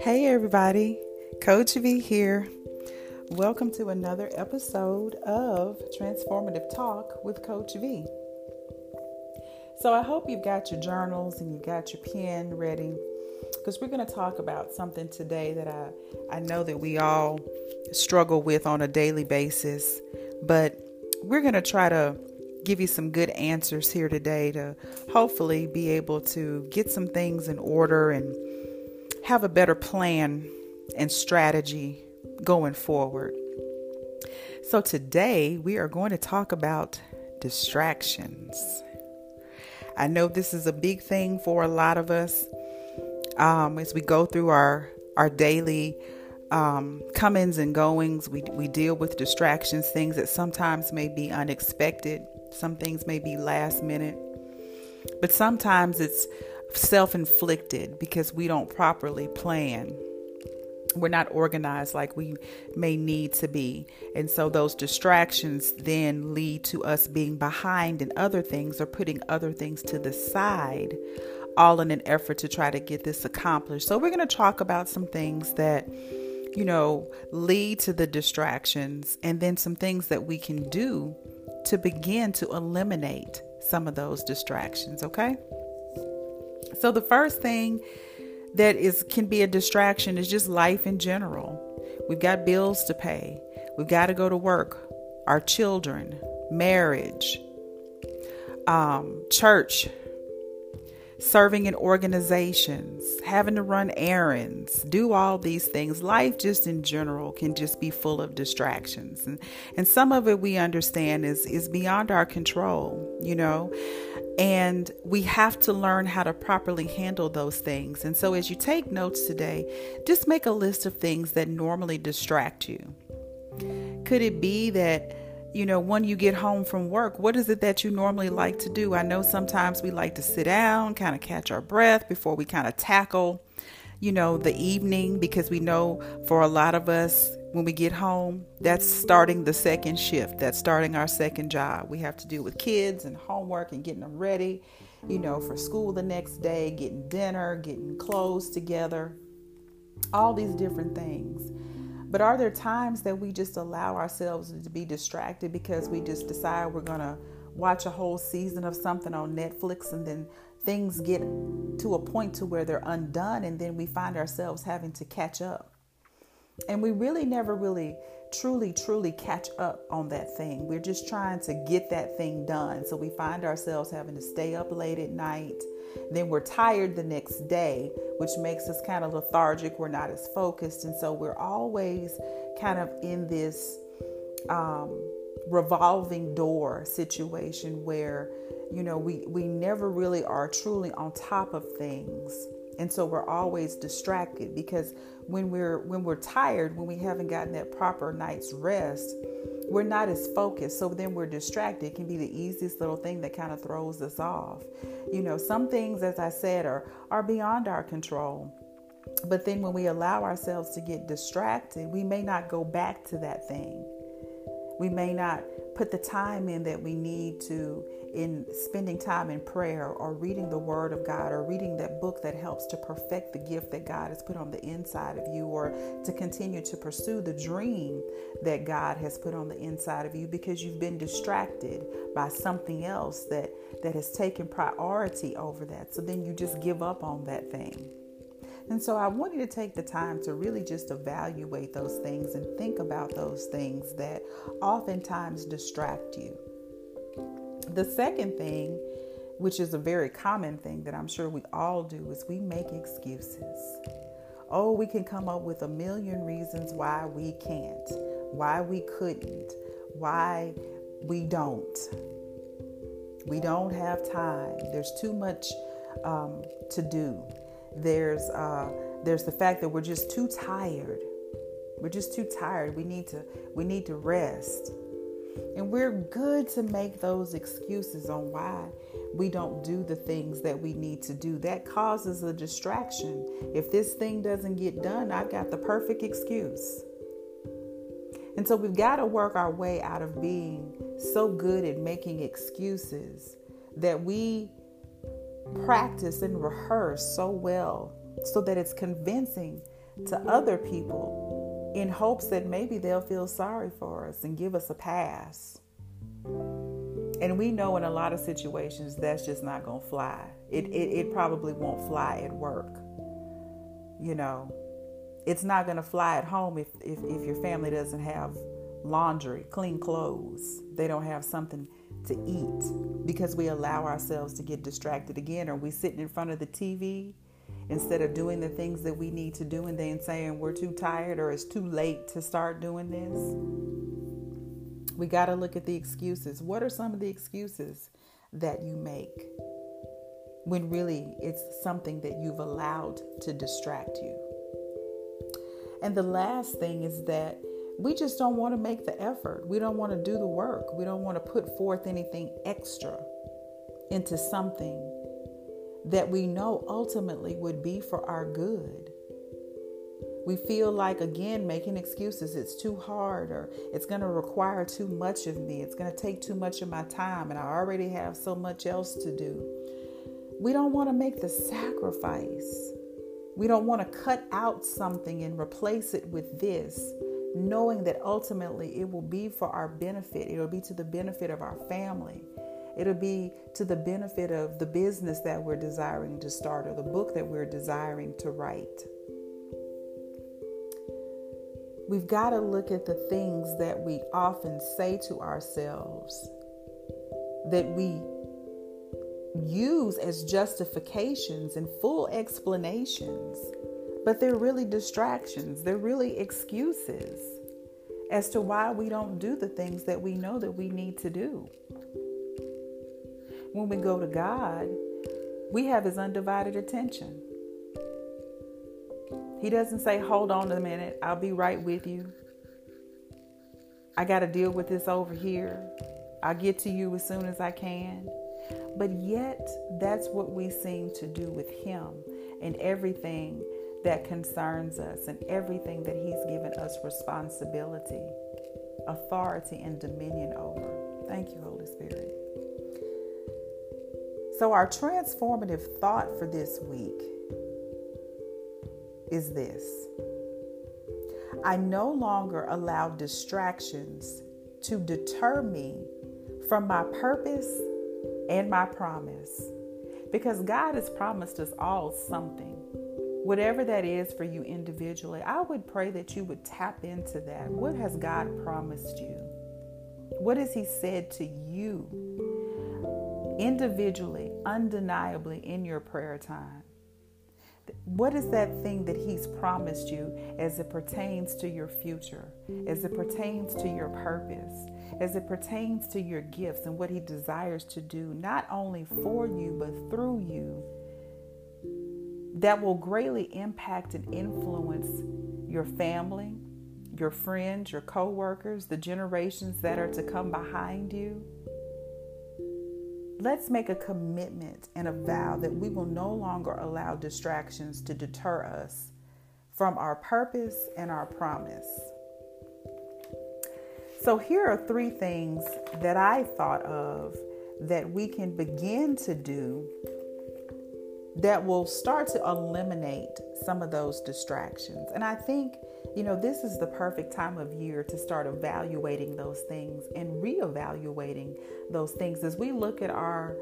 Hey everybody, Coach V here. Welcome to another episode of Transformative Talk with Coach V. So I hope you've got your journals and you've got your pen ready, because we're going to talk about something today that I know that we all struggle with on a daily basis, but we're going to try to give you some good answers here today to hopefully be able to get some things in order and have a better plan and strategy going forward. So today we are going to talk about distractions. I know this is a big thing for a lot of us as we go through our daily comings and goings. We deal with distractions, things that sometimes may be unexpected. Some things may be last minute, but sometimes it's self-inflicted because we don't properly plan. We're not organized like we may need to be. And so those distractions then lead to us being behind in other things or putting other things to the side, all in an effort to try to get this accomplished. So we're going to talk about some things that, you know, lead to the distractions, and then some things that we can do to begin to eliminate some of those distractions, okay? So the first thing that can be a distraction is just life in general. We've got bills to pay. We've got to go to work, our children, marriage, church, serving in organizations, having to run errands, do all these things. Life just in general can just be full of distractions. And some of it we understand is beyond our control, you know, and we have to learn how to properly handle those things. And so as you take notes today, just make a list of things that normally distract you. Could it be that, you know, when you get home from work, what is it that you normally like to do? I know sometimes we like to sit down, kind of catch our breath before we kind of tackle, you know, the evening, because we know for a lot of us, when we get home, that's starting the second shift. That's starting our second job. We have to deal with kids and homework and getting them ready, you know, for school the next day, getting dinner, getting clothes together, all these different things. But are there times that we just allow ourselves to be distracted because we just decide we're going to watch a whole season of something on Netflix, and then things get to a point to where they're undone, and then we find ourselves having to catch up? And we really never really truly catch up on that thing. We're just trying to get that thing done. So we find ourselves having to stay up late at night. Then we're tired the next day, which makes us kind of lethargic. We're not as focused. And so we're always kind of in this revolving door situation where, you know, we never really are truly on top of things. And so we're always distracted, because when we're tired, when we haven't gotten that proper night's rest, we're not as focused. So then we're distracted. It can be the easiest little thing that kind of throws us off. You know, some things, as I said, are beyond our control. But then when we allow ourselves to get distracted, we may not go back to that thing. We may not put the time in that we need to in spending time in prayer, or reading the Word of God, or reading that book that helps to perfect the gift that God has put on the inside of you, or to continue to pursue the dream that God has put on the inside of you, because you've been distracted by something else that has taken priority over that. So then you just give up on that thing. And so I want you to take the time to really just evaluate those things and think about those things that oftentimes distract you. The second thing, which is a very common thing that I'm sure we all do, is we make excuses. Oh, we can come up with a million reasons why we can't, why we couldn't, why we don't. We don't have time. There's too much to do. There's the fact that we're just too tired. We're just too tired. We need to rest. And we're good to make those excuses on why we don't do the things that we need to do. That causes a distraction. If this thing doesn't get done, I've got the perfect excuse. And so we've got to work our way out of being so good at making excuses that we practiced and rehearsed so well so that it's convincing to other people in hopes that maybe they'll feel sorry for us and give us a pass. And we know in a lot of situations that's just not going to fly. It probably won't fly at work. You know, it's not going to fly at home if your family doesn't have laundry, clean clothes. They don't have something to eat because we allow ourselves to get distracted again, or we sitting in front of the TV instead of doing the things that we need to do and then saying we're too tired or it's too late to start doing this. We got to look at the excuses. What are some of the excuses that you make when really it's something that you've allowed to distract you? And the last thing is that we just don't want to make the effort. We don't want to do the work. We don't want to put forth anything extra into something that we know ultimately would be for our good. We feel like, again, making excuses, it's too hard, or it's going to require too much of me. It's going to take too much of my time, and I already have so much else to do. We don't want to make the sacrifice. We don't want to cut out something and replace it with this, knowing that ultimately it will be for our benefit. It'll be to the benefit of our family. It'll be to the benefit of the business that we're desiring to start or the book that we're desiring to write. We've got to look at the things that we often say to ourselves that we use as justifications and full explanations, but they're really distractions. They're really excuses as to why we don't do the things that we know that we need to do. When we go to God, we have His undivided attention. He doesn't say, hold on a minute, I'll be right with you. I got to deal with this over here. I'll get to you as soon as I can. But yet, that's what we seem to do with Him and everything that concerns us and everything that He's given us responsibility, authority, and dominion over. Thank you, Holy Spirit. So our transformative thought for this week is this: I no longer allow distractions to deter me from my purpose and my promise, because God has promised us all something, whatever that is for you individually. I would pray that you would tap into that. What has God promised you? What has He said to you individually, undeniably in your prayer time? What is that thing that He's promised you as it pertains to your future, as it pertains to your purpose, as it pertains to your gifts and what He desires to do, not only for you, but through you, that will greatly impact and influence your family, your friends, your co-workers, the generations that are to come behind you? Let's make a commitment and a vow that we will no longer allow distractions to deter us from our purpose and our promise. So here are three things that I thought of that we can begin to do that will start to eliminate some of those distractions. And I think, you know, this is the perfect time of year to start evaluating those things and reevaluating those things as we look at our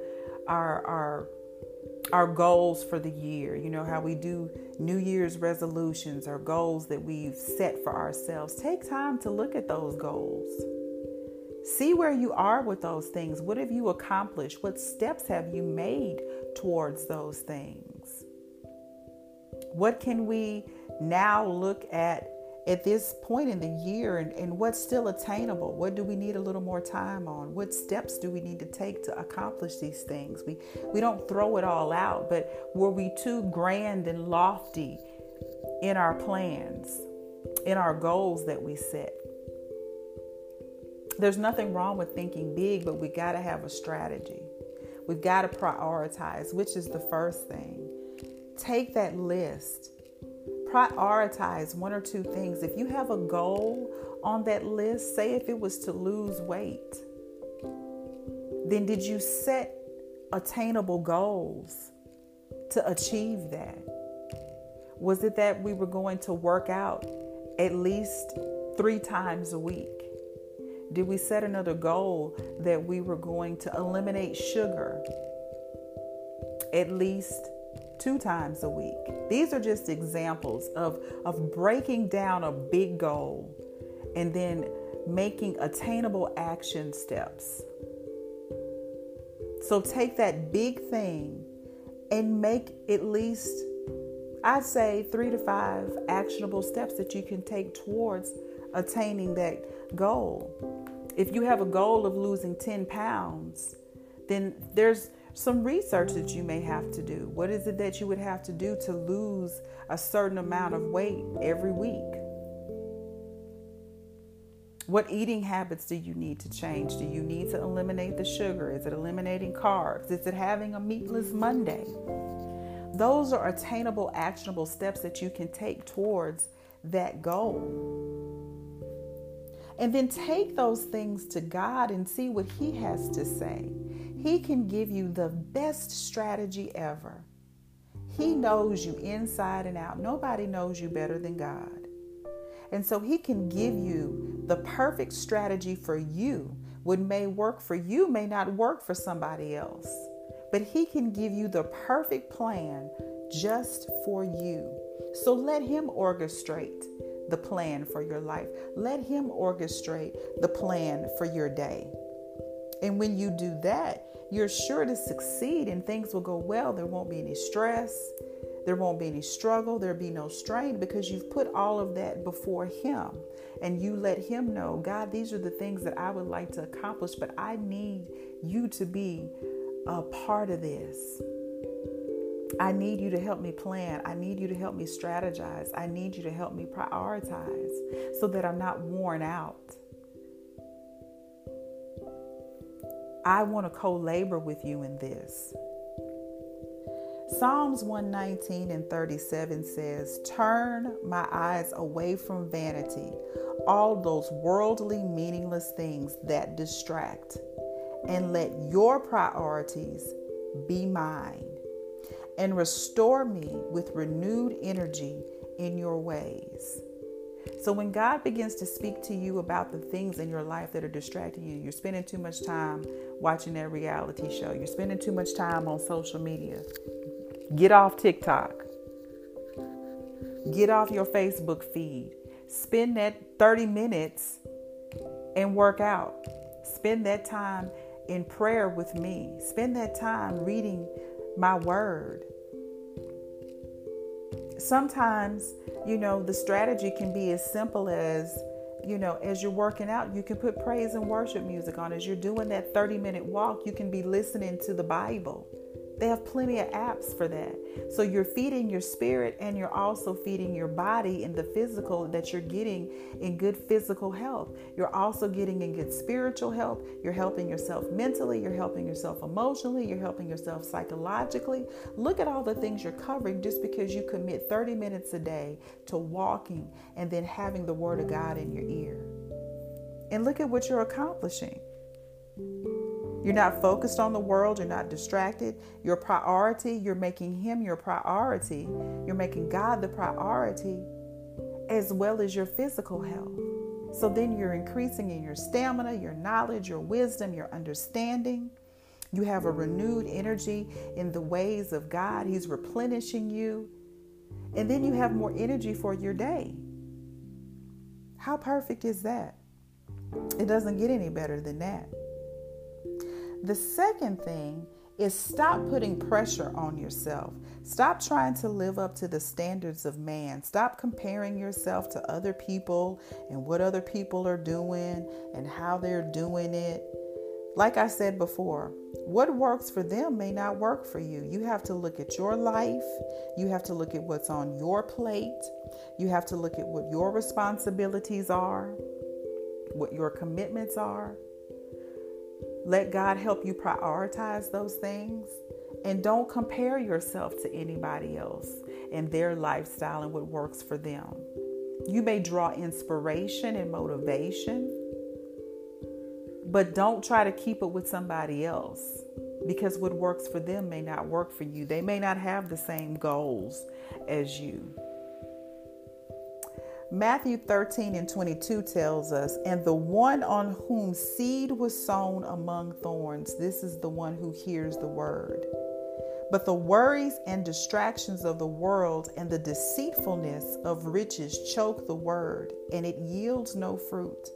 goals for the year. You know how we do New Year's resolutions or goals that we've set for ourselves. Take time to look at those goals. See where you are with those things. What have you accomplished? What steps have you made towards those things? What can we now look at this point in the year and what's still attainable? What do we need a little more time on? What steps do we need to take to accomplish these things? We don't throw it all out, but were we too grand and lofty in our plans, in our goals that we set? There's nothing wrong with thinking big, but we got to have a strategy. We've got to prioritize, which is the first thing. Take that list. Prioritize one or two things. If you have a goal on that list, say if it was to lose weight, then did you set attainable goals to achieve that? Was it that we were going to work out at least 3 times a week? Did we set another goal that we were going to eliminate sugar at least 2 times a week? These are just examples of breaking down a big goal and then making attainable action steps. So take that big thing and make at least, I'd say, 3 to 5 actionable steps that you can take towards attaining that goal. If you have a goal of losing 10 pounds, then there's some research that you may have to do. What is it that you would have to do to lose a certain amount of weight every week? What eating habits do you need to change? Do you need to eliminate the sugar? Is it eliminating carbs? Is it having a meatless Monday? Those are attainable, actionable steps that you can take towards that goal. And then take those things to God and see what He has to say. He can give you the best strategy ever. He knows you inside and out. Nobody knows you better than God. And so He can give you the perfect strategy for you. What may work for you may not work for somebody else, but He can give you the perfect plan just for you. So let Him orchestrate the plan for your life. Let Him orchestrate the plan for your day. And when you do that, you're sure to succeed and things will go well. There won't be any stress. There won't be any struggle. There'll be no strain because you've put all of that before Him and you let Him know, God, these are the things that I would like to accomplish, but I need you to be a part of this. I need you to help me plan. I need you to help me strategize. I need you to help me prioritize so that I'm not worn out. I want to co-labor with you in this. Psalms 119:37 says, "Turn my eyes away from vanity, all those worldly, meaningless things that distract, and let your priorities be mine, and restore me with renewed energy in your ways." So when God begins to speak to you about the things in your life that are distracting you, you're spending too much time watching that reality show, you're spending too much time on social media. Get off TikTok. Get off your Facebook feed. Spend that 30 minutes and work out. Spend that time in prayer with me. Spend that time reading my word. Sometimes, the strategy can be as simple as, as you're working out, you can put praise and worship music on. As you're doing that 30-minute walk, you can be listening to the Bible. They have plenty of apps for that. So you're feeding your spirit and you're also feeding your body in the physical that you're getting in good physical health. You're also getting in good spiritual health. You're helping yourself mentally. You're helping yourself emotionally. You're helping yourself psychologically. Look at all the things you're covering just because you commit 30 minutes a day to walking and then having the Word of God in your ear. And look at what you're accomplishing. You're not focused on the world. You're not distracted. Your priority, you're making Him your priority. You're making God the priority as well as your physical health. So then you're increasing in your stamina, your knowledge, your wisdom, your understanding. You have a renewed energy in the ways of God. He's replenishing you. And then you have more energy for your day. How perfect is that? It doesn't get any better than that. The second thing is stop putting pressure on yourself. Stop trying to live up to the standards of man. Stop comparing yourself to other people and what other people are doing and how they're doing it. Like I said before, what works for them may not work for you. You have to look at your life. You have to look at what's on your plate. You have to look at what your responsibilities are, what your commitments are. Let God help you prioritize those things and don't compare yourself to anybody else and their lifestyle and what works for them. You may draw inspiration and motivation, but don't try to keep it with somebody else. because what works for them may not work for you. They may not have the same goals as you. Matthew 13:22 tells us, and the one on whom seed was sown among thorns, this is the one who hears the word. But the worries and distractions of the world and the deceitfulness of riches choke the word, and it yields no fruit.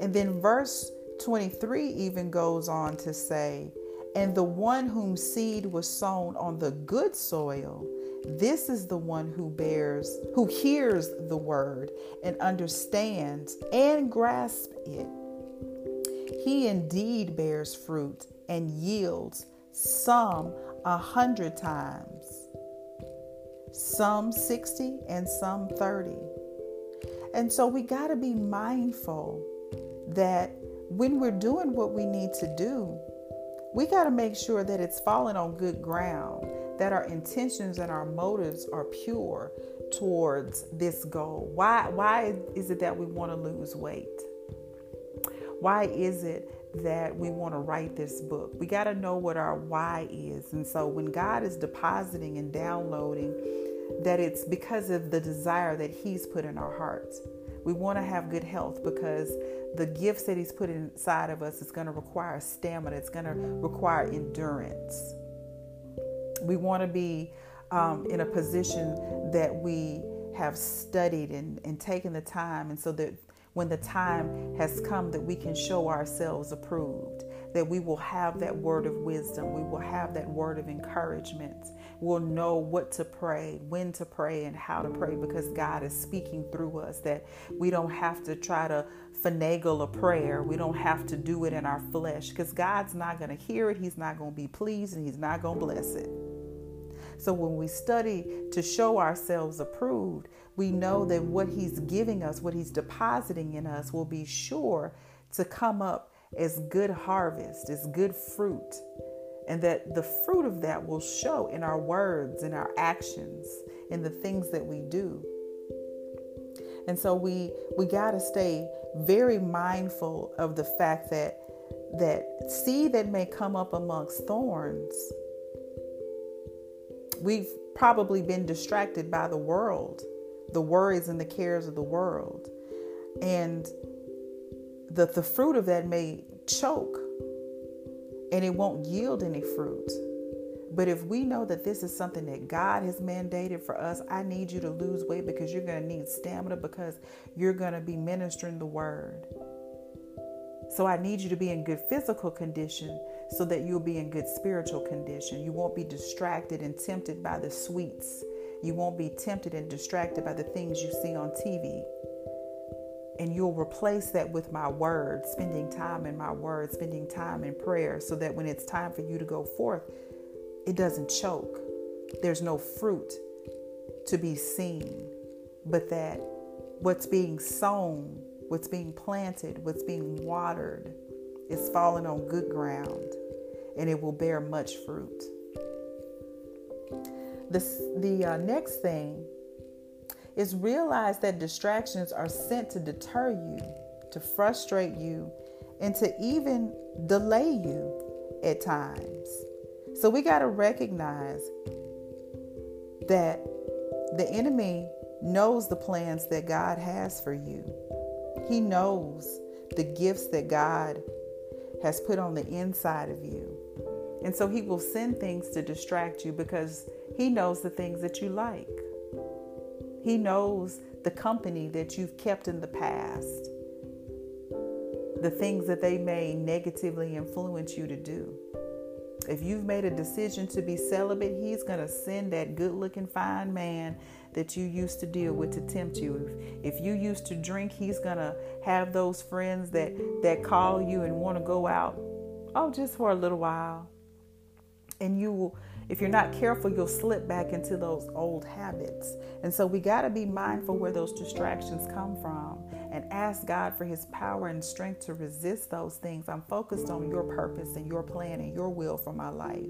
And then verse 23 even goes on to say, and the one whom seed was sown on the good soil, this is the one who hears the word and understands and grasps it. He indeed bears fruit and yields, some 100 times, some 60, and some 30. And so we got to be mindful that when we're doing what we need to do, we got to make sure that it's falling on good ground, that our intentions and our motives are pure towards this goal. Why is it that we want to lose weight? Why is it that we want to write this book? We got to know what our why is. And so when God is depositing and downloading, that it's because of the desire that He's put in our hearts. We want to have good health because the gifts that He's put inside of us is going to require stamina. It's going to require endurance. We want to be in a position that we have studied and taken the time, and so that when the time has come that we can show ourselves approved, that we will have that word of wisdom, we will have that word of encouragement, we'll know what to pray, when to pray, and how to pray, because God is speaking through us, that we don't have to try to finagle a prayer, we don't have to do it in our flesh, because God's not going to hear it, He's not going to be pleased, and He's not going to bless it. So when we study to show ourselves approved, we know that what He's giving us, what He's depositing in us, will be sure to come up as good harvest, as good fruit, and that the fruit of that will show in our words, in our actions, in the things that we do. And so we got to stay very mindful of the fact that seed that may come up amongst thorns, we've probably been distracted by the world, the worries and the cares of the world. And the fruit of that may choke and it won't yield any fruit. But if we know that this is something that God has mandated for us, I need you to lose weight because you're going to need stamina, because you're going to be ministering the word. So I need you to be in good physical condition so that you'll be in good spiritual condition. You won't be distracted and tempted by the sweets. You won't be tempted and distracted by the things you see on TV. And you'll replace that with my word, spending time in my word, spending time in prayer, so that when it's time for you to go forth, it doesn't choke. There's no fruit to be seen, but that what's being sown, what's being planted, what's being watered, is falling on good ground, and it will bear much fruit. The next thing is, realize that distractions are sent to deter you, to frustrate you, and to even delay you at times. So we got to recognize that the enemy knows the plans that God has for you. He knows the gifts that God has put on the inside of you. And so he will send things to distract you because he knows the things that you like. He knows the company that you've kept in the past, the things that they may negatively influence you to do. If you've made a decision to be celibate, he's going to send that good-looking fine man that you used to deal with to tempt you. If you used to drink, he's going to have those friends that call you and want to go out, just for a little while. And you will, if you're not careful, you'll slip back into those old habits. And so we got to be mindful where those distractions come from and ask God for his power and strength to resist those things. I'm focused on your purpose and your plan and your will for my life.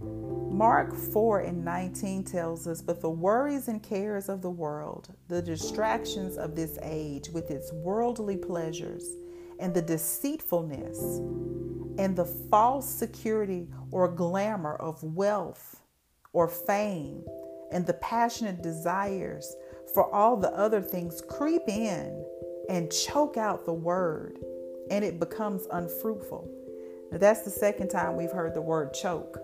Mark 4:19 tells us, but the worries and cares of the world, the distractions of this age with its worldly pleasures, and the deceitfulness and the false security or glamour of wealth or fame and the passionate desires for all the other things creep in and choke out the word, and it becomes unfruitful. Now, that's the second time we've heard the word choke.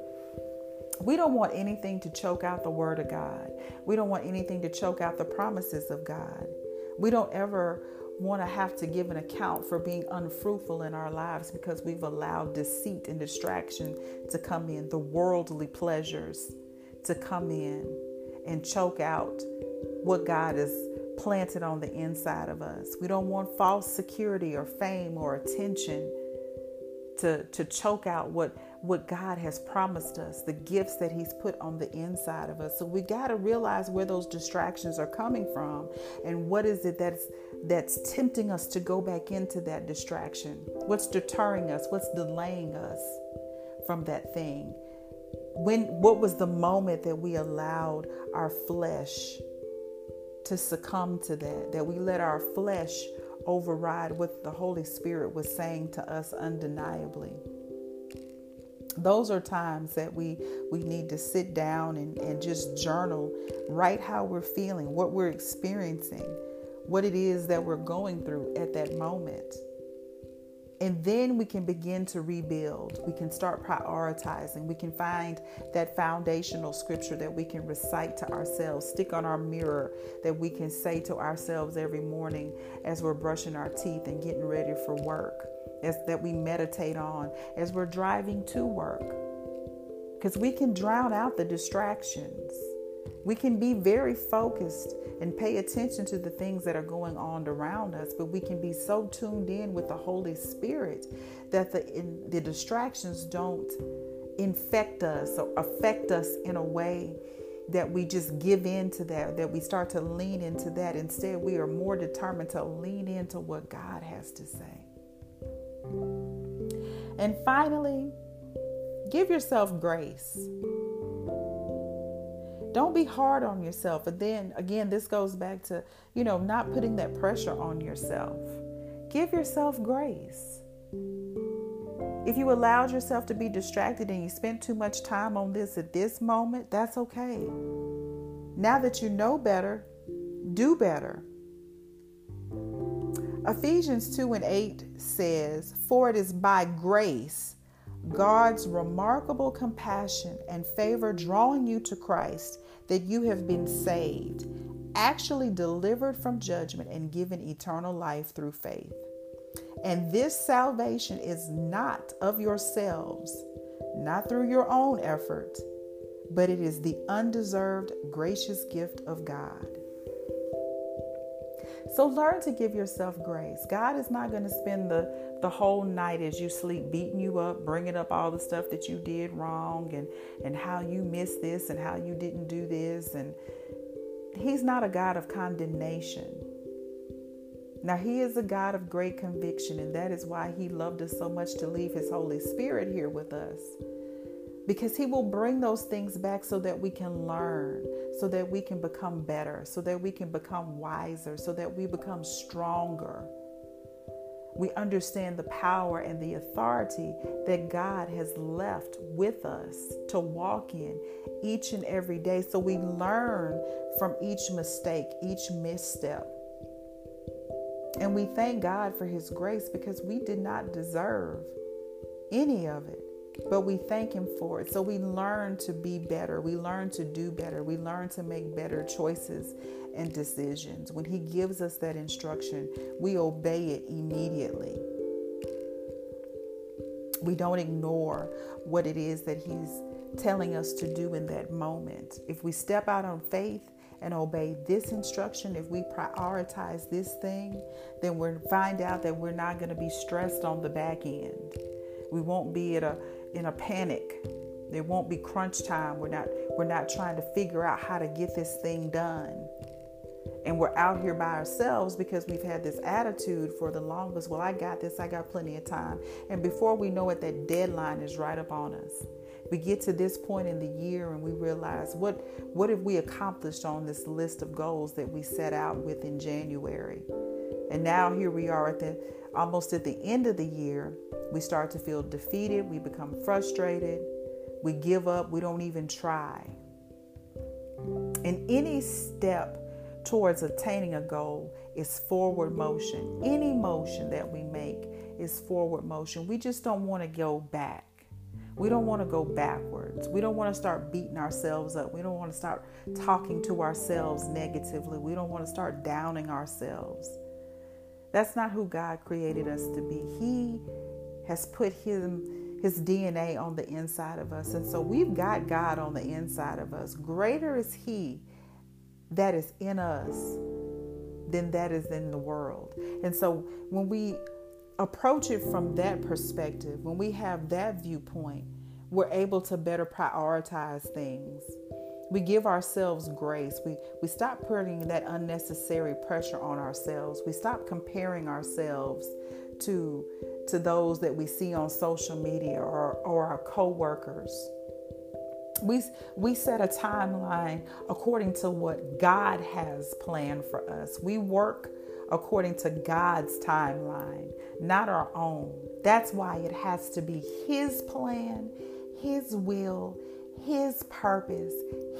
We don't want anything to choke out the word of God. We don't want anything to choke out the promises of God. We don't ever want to have to give an account for being unfruitful in our lives because we've allowed deceit and distraction to come in, the worldly pleasures to come in and choke out what God has planted on the inside of us. We don't want false security or fame or attention to choke out what God has promised us, the gifts that he's put on the inside of us. So we got to realize where those distractions are coming from and what is it that's tempting us to go back into that distraction. What's deterring us? What's delaying us from that thing? What was the moment that we allowed our flesh to succumb to that we let our flesh override what the Holy Spirit was saying to us undeniably? Those are times that we need to sit down and just journal, write how we're feeling, what we're experiencing, what it is that we're going through at that moment. And then we can begin to rebuild. We can start prioritizing. We can find that foundational scripture that we can recite to ourselves, stick on our mirror, that we can say to ourselves every morning as we're brushing our teeth and getting ready for work, that we meditate on as we're driving to work. Because we can drown out the distractions. We can be very focused and pay attention to the things that are going on around us, but we can be so tuned in with the Holy Spirit that the distractions don't infect us or affect us in a way that we just give in to that we start to lean into that. Instead, we are more determined to lean into what God has to say. And finally, give yourself grace. Don't be hard on yourself. And then again, this goes back to, not putting that pressure on yourself. Give yourself grace. If you allowed yourself to be distracted and you spent too much time on this at this moment, that's okay. Now that you know better, do better. Ephesians 2:8 says, "For it is by grace, God's remarkable compassion and favor drawing you to Christ, that you have been saved, actually delivered from judgment and given eternal life through faith. And this salvation is not of yourselves, not through your own effort, but it is the undeserved gracious gift of God." So learn to give yourself grace. God is not going to spend the whole night as you sleep beating you up, bringing up all the stuff that you did wrong and how you missed this and how you didn't do this. And he's not a God of condemnation. Now, he is a God of great conviction, and that is why he loved us so much to leave his Holy Spirit here with us, because he will bring those things back so that we can learn, so that we can become better, so that we can become wiser, so that we become stronger. We understand the power and the authority that God has left with us to walk in each and every day. So we learn from each mistake, each misstep. And we thank God for his grace, because we did not deserve any of it, but we thank him for it. So we learn to be better. We learn to do better. We learn to make better choices and decisions. When he gives us that instruction, we obey it immediately. We don't ignore what it is that he's telling us to do in that moment. If we step out on faith and obey this instruction, if we prioritize this thing, then we'll find out that we're not going to be stressed on the back end. We won't be in a panic. There won't be crunch time. We're not trying to figure out how to get this thing done. And we're out here by ourselves because we've had this attitude for the longest. Well, I got this. I got plenty of time. And before we know it, that deadline is right up on us. We get to this point in the year and we realize, what have we accomplished on this list of goals that we set out with in January? And now here we are at the almost at the end of the year. We start to feel defeated. We become frustrated. We give up. We don't even try. And any step towards attaining a goal is forward motion. Any motion that we make is forward motion. We just don't want to go back. We don't want to go backwards. We don't want to start beating ourselves up. We don't want to start talking to ourselves negatively. We don't want to start downing ourselves. That's not who God created us to be. He has put his DNA on the inside of us. And so we've got God on the inside of us. Greater is He that is in us than that is in the world. And so when we approach it from that perspective, when we have that viewpoint, we're able to better prioritize things. We give ourselves grace. We stop putting that unnecessary pressure on ourselves. We stop comparing ourselves to those that we see on social media or our coworkers. We set a timeline according to what God has planned for us. We work according to God's timeline, not our own. That's why it has to be His plan, His will, His purpose,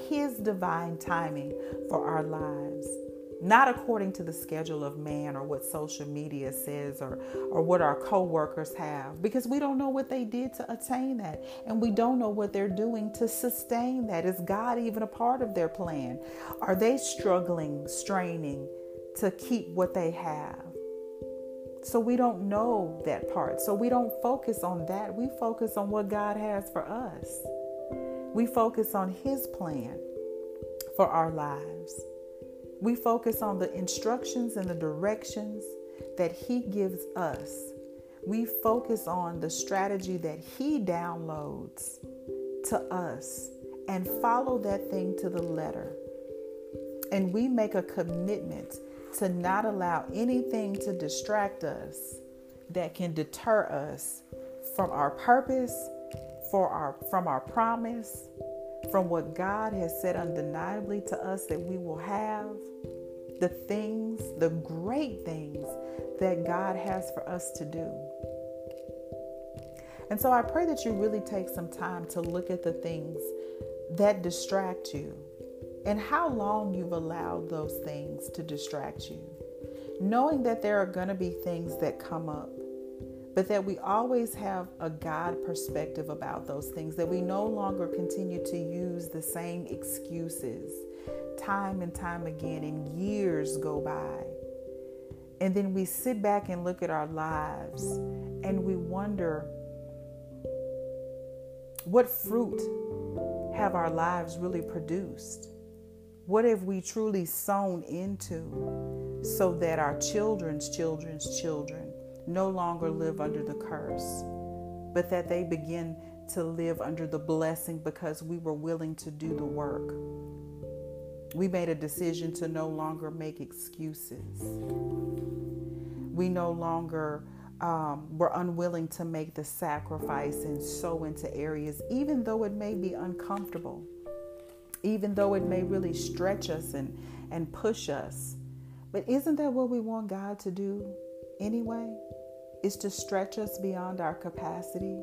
His divine timing for our lives. Not according to the schedule of man or what social media says or what our coworkers have, because we don't know what they did to attain that. And we don't know what they're doing to sustain that. Is God even a part of their plan? Are they struggling, straining to keep what they have? So we don't know that part. So we don't focus on that. We focus on what God has for us. We focus on His plan for our lives. We focus on the instructions and the directions that He gives us. We focus on the strategy that He downloads to us and follow that thing to the letter. And we make a commitment to not allow anything to distract us that can deter us from our purpose, from our promise, from what God has said undeniably to us that we will have, the things, the great things that God has for us to do. And so I pray that you really take some time to look at the things that distract you and how long you've allowed those things to distract you, knowing that there are going to be things that come up, but that we always have a God perspective about those things, that we no longer continue to use the same excuses time and time again, and years go by. And then we sit back and look at our lives and we wonder, what fruit have our lives really produced? What have we truly sown into so that our children's children's children no longer live under the curse, but that they begin to live under the blessing because we were willing to do the work? We made a decision to no longer make excuses. We no longer were unwilling to make the sacrifice and sow into areas, even though it may be uncomfortable, even though it may really stretch us and push us. But isn't that what we want God to do anyway? Is to stretch us beyond our capacity,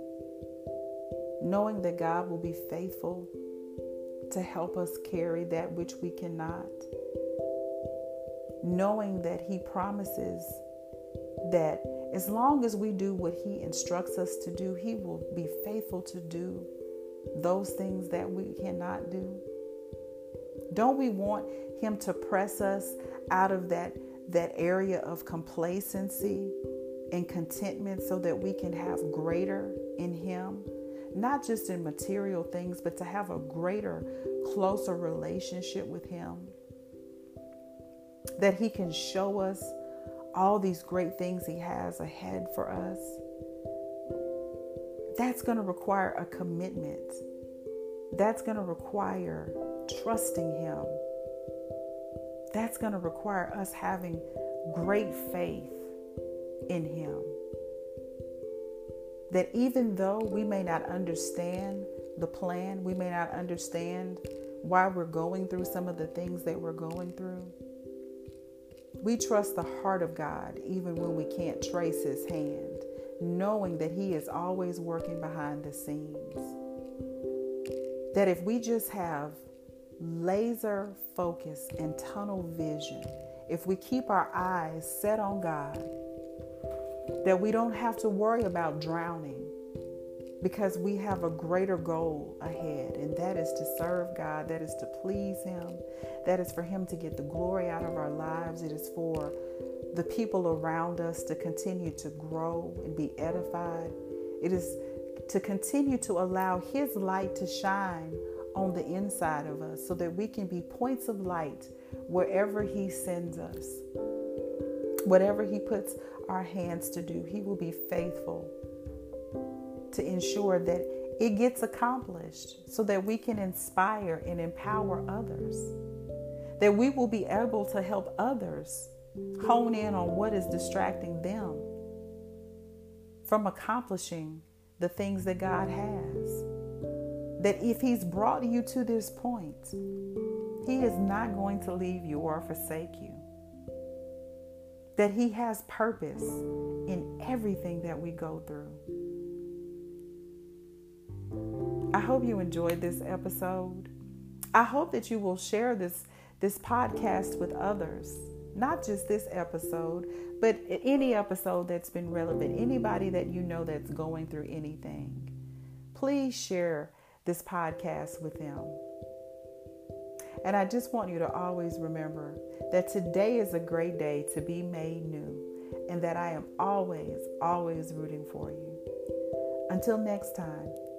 knowing that God will be faithful to help us carry that which we cannot, knowing that He promises that as long as we do what He instructs us to do, He will be faithful to do those things that we cannot do. Don't we want Him to press us out of that area of complacency and contentment so that we can have greater in Him, not just in material things, but to have a greater, closer relationship with Him, that He can show us all these great things He has ahead for us? That's going to require a commitment. That's going to require trusting Him. That's going to require us having great faith in Him. That even though we may not understand the plan, we may not understand why we're going through some of the things that we're going through, We trust the heart of God even when we can't trace his hand, knowing that he is always working behind the scenes. That if we just have laser focus and tunnel vision, if we keep our eyes set on God, that we don't have to worry about drowning, because we have a greater goal ahead, and that is to serve God, that is to please him, that is for him to get the glory out of our lives. It is for the people around us to continue to grow and be edified. It is to continue to allow his light to shine on the inside of us so that we can be points of light wherever he sends us. Whatever he puts our hands to do, he will be faithful to ensure that it gets accomplished, so that we can inspire and empower others, that we will be able to help others hone in on what is distracting them from accomplishing the things that God has. That if he's brought you to this point, he is not going to leave you or forsake you. That he has purpose in everything that we go through. I hope you enjoyed this episode. I hope that you will share this podcast with others. Not just this episode, but any episode that's been relevant. Anybody that you know that's going through anything. Please share this podcast with them. And I just want you to always remember that today is a great day to be made new, and that I am always, always rooting for you. Until next time.